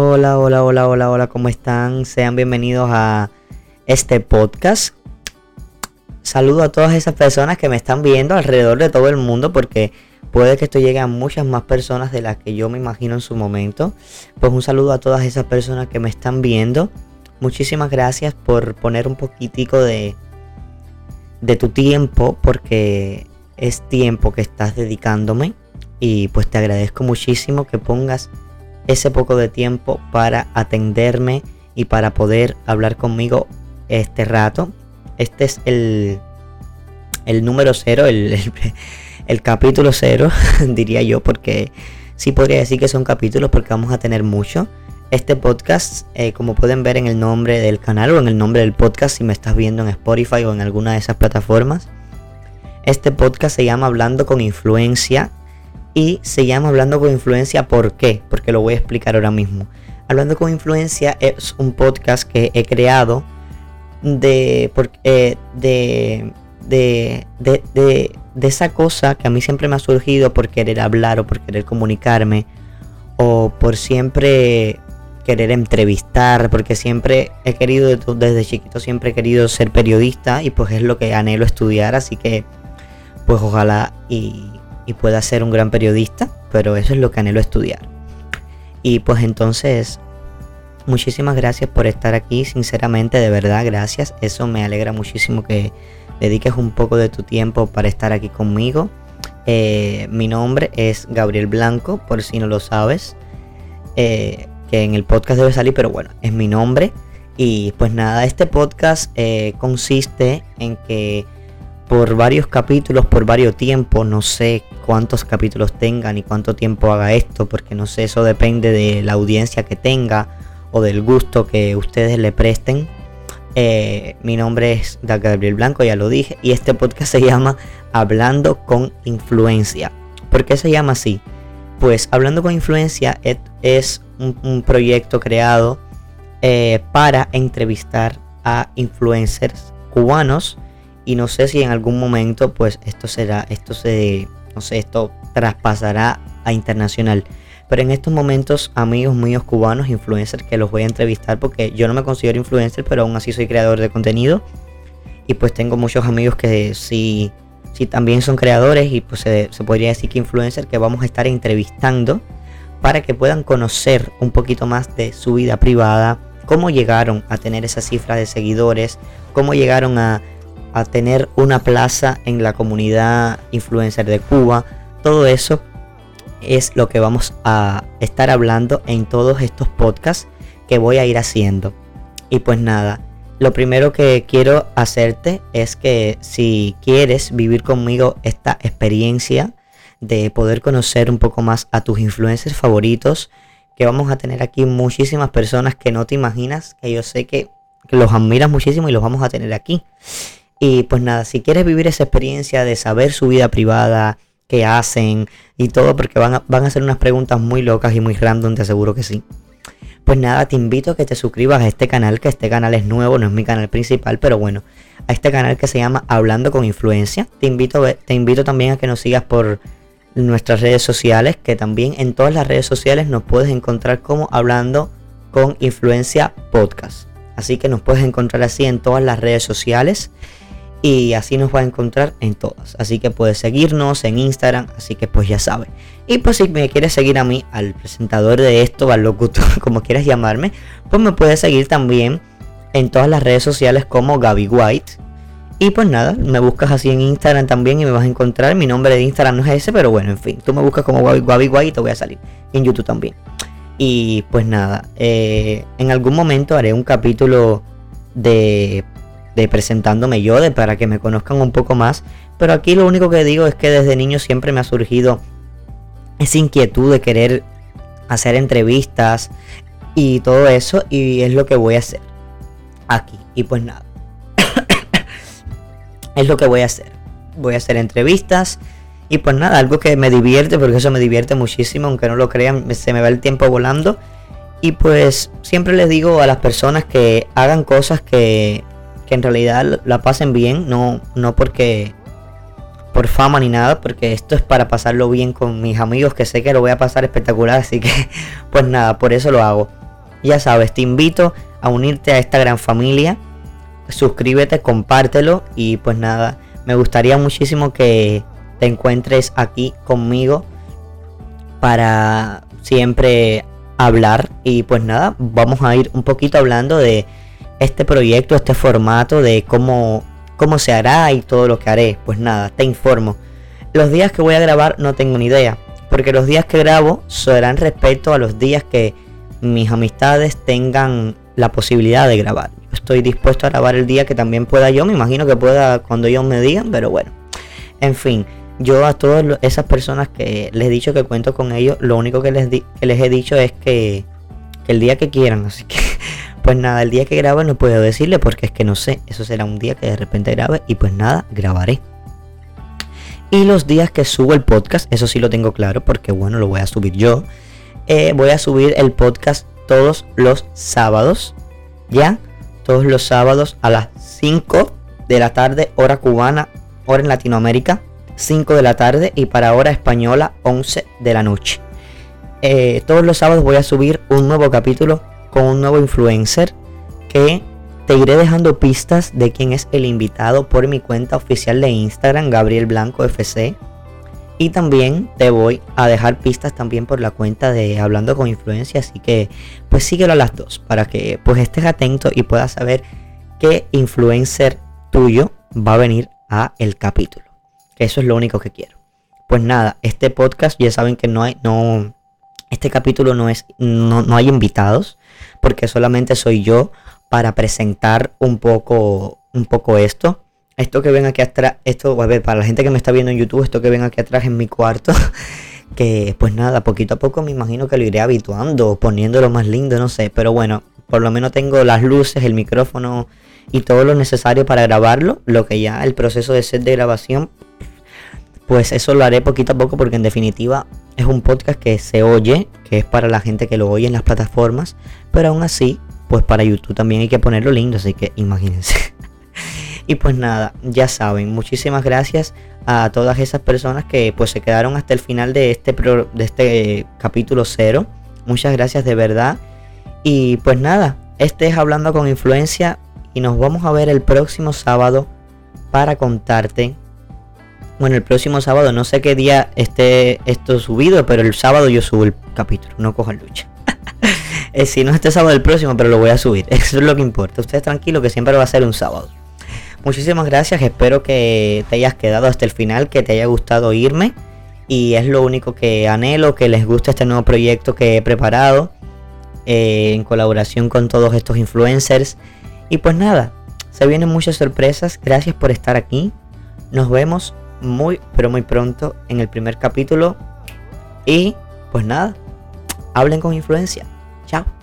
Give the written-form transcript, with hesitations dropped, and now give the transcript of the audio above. Hola, hola, hola, hola, hola, ¿cómo están? Sean bienvenidos a este podcast. Saludo a todas esas personas que me están viendo alrededor de todo el mundo, porque puede que esto llegue a muchas más personas de las que yo me imagino en su momento. Pues un saludo a todas esas personas que me están viendo. Muchísimas gracias por poner un poquitico de tu tiempo, porque es tiempo que estás dedicándome. Y pues te agradezco muchísimo que pongas ese poco de tiempo para atenderme y para poder hablar conmigo este rato. Este es el número cero, el capítulo cero, diría yo, porque sí podría decir que son capítulos porque vamos a tener mucho. Este podcast, como pueden ver en el nombre del canal o en el nombre del podcast, si me estás viendo en Spotify o en alguna de esas plataformas, este podcast se llama Hablando con Influencia. Y se llama Hablando con Influencia, ¿por qué? Porque lo voy a explicar ahora mismo. Hablando con Influencia es un podcast que he creado de esa cosa que a mí siempre me ha surgido por querer hablar o por querer comunicarme o por siempre querer entrevistar, porque siempre he querido, desde chiquito siempre he querido ser periodista y pues es lo que anhelo estudiar, así que pues ojalá y pueda ser un gran periodista, pero eso es lo que anhelo estudiar. Y pues entonces, muchísimas gracias por estar aquí, sinceramente, de verdad, gracias. Eso me alegra muchísimo que dediques un poco de tu tiempo para estar aquí conmigo. Mi nombre es Gabriel Blanco, por si no lo sabes, que en el podcast debe salir, pero bueno, es mi nombre. Y pues nada, este podcast consiste en que por varios capítulos, por varios tiempos, no sé cuántos capítulos tengan y cuánto tiempo haga esto, porque no sé, eso depende de la audiencia que tenga o del gusto que ustedes le presten. Mi nombre es Gabriel Blanco, ya lo dije, y este podcast se llama Hablando con Influencia. ¿Por qué se llama así? Pues Hablando con Influencia es un proyecto creado para entrevistar a influencers cubanos. Y no sé si en algún momento pues esto traspasará a internacional. Pero en estos momentos, amigos míos cubanos, influencers, que los voy a entrevistar porque yo no me considero influencer, pero aún así soy creador de contenido. Y pues tengo muchos amigos que sí también son creadores y pues se podría decir que influencer, que vamos a estar entrevistando para que puedan conocer un poquito más de su vida privada, cómo llegaron a tener esa cifra de seguidores, cómo llegaron a tener una plaza en la comunidad influencer de Cuba. Todo eso es lo que vamos a estar hablando en todos estos podcasts que voy a ir haciendo. Y pues nada, lo primero que quiero hacerte es que si quieres vivir conmigo esta experiencia de poder conocer un poco más a tus influencers favoritos, que vamos a tener aquí muchísimas personas que no te imaginas, que yo sé que los admiras muchísimo y los vamos a tener aquí. Y pues nada, si quieres vivir esa experiencia de saber su vida privada, qué hacen y todo, porque van a hacer unas preguntas muy locas y muy random, te aseguro que sí. Pues nada, te invito a que te suscribas a este canal, que este canal es nuevo, no es mi canal principal, pero bueno, a este canal que se llama Hablando con Influencia. Te invito también a que nos sigas por nuestras redes sociales, que también en todas las redes sociales nos puedes encontrar como Hablando con Influencia Podcast. Así que nos puedes encontrar así en todas las redes sociales. Y así nos va a encontrar en todas. Así que puedes seguirnos en Instagram. Así que pues ya sabes. Y pues si me quieres seguir a mí, al presentador de esto, al locutor, como quieras llamarme, pues me puedes seguir también en todas las redes sociales como Gaby White. Y pues nada, me buscas así en Instagram también y me vas a encontrar. Mi nombre de Instagram no es ese, pero bueno, en fin. Tú me buscas como Gaby White y te voy a salir. En YouTube también. Y pues nada, en algún momento haré un capítulo de presentándome yo, de para que me conozcan un poco más, pero aquí lo único que digo es que desde niño siempre me ha surgido esa inquietud de querer hacer entrevistas y todo eso, y es lo que voy a hacer aquí. Y pues nada, es lo que voy a hacer entrevistas y pues nada, algo que me divierte, porque eso me divierte muchísimo, aunque no lo crean, se me va el tiempo volando. Y pues siempre les digo a las personas que hagan cosas que en realidad la pasen bien, no porque por fama ni nada, porque esto es para pasarlo bien con mis amigos, que sé que lo voy a pasar espectacular, así que pues nada, por eso lo hago. Ya sabes, te invito a unirte a esta gran familia. Suscríbete, compártelo y pues nada, me gustaría muchísimo que te encuentres aquí conmigo para siempre hablar. Y pues nada, vamos a ir un poquito hablando de este proyecto, este formato, de cómo se hará y todo lo que haré. Pues nada, te informo. Los días que voy a grabar no tengo ni idea, porque los días que grabo serán respecto a los días que mis amistades tengan la posibilidad de grabar. Yo estoy dispuesto a grabar el día que también pueda yo, me imagino que pueda cuando ellos me digan, pero bueno. En fin, yo a todas esas personas que les he dicho que cuento con ellos, lo único que les he dicho es que el día que quieran, así que pues nada, el día que grabe no puedo decirle porque es que no sé, eso será un día que de repente grabe y pues nada, grabaré. Y los días que subo el podcast, eso sí lo tengo claro porque bueno, lo voy a subir yo. Voy a subir el podcast todos los sábados, ¿ya? Todos los sábados a las 5 de la tarde, hora cubana, hora en Latinoamérica, 5 de la tarde y para hora española, 11 de la noche. Todos los sábados voy a subir un nuevo capítulo con un nuevo influencer que te iré dejando pistas de quién es el invitado por mi cuenta oficial de Instagram, Gabriel Blanco FC. Y también te voy a dejar pistas también por la cuenta de Hablando con Influencia. Así que pues síguelo a las dos para que pues estés atento y puedas saber qué influencer tuyo va a venir a el capítulo. Eso es lo único que quiero. Pues nada, este podcast ya saben que este capítulo no hay invitados porque solamente soy yo para presentar un poco esto. Esto que ven aquí atrás, esto, a ver, para la gente que me está viendo en YouTube, esto que ven aquí atrás es mi cuarto, que pues nada, poquito a poco me imagino que lo iré habituando, poniéndolo más lindo, no sé, pero bueno, por lo menos tengo las luces, el micrófono y todo lo necesario para grabarlo, lo que ya el proceso de set de grabación, pues eso lo haré poquito a poco porque en definitiva es un podcast que se oye, que es para la gente que lo oye en las plataformas, pero aún así, pues para YouTube también hay que ponerlo lindo, así que imagínense. Y pues nada, ya saben, muchísimas gracias a todas esas personas que pues se quedaron hasta el final de este capítulo 0. Muchas gracias de verdad. Y pues nada, este es Hablando con Influencia y nos vamos a ver el próximo sábado para contarte. Bueno, el próximo sábado, no sé qué día esté esto subido, pero el sábado yo subo el capítulo, no cojan lucha. Si no este sábado, el próximo, pero lo voy a subir. Eso es lo que importa. Ustedes tranquilos que siempre va a ser un sábado. Muchísimas gracias, espero que te hayas quedado hasta el final, que te haya gustado oírme y es lo único que anhelo, que les guste este nuevo proyecto que he preparado en colaboración con todos estos influencers. Y pues nada, se vienen muchas sorpresas, gracias por estar aquí, nos vemos muy pero muy pronto en el primer capítulo y pues nada, hablen con influencia, chao.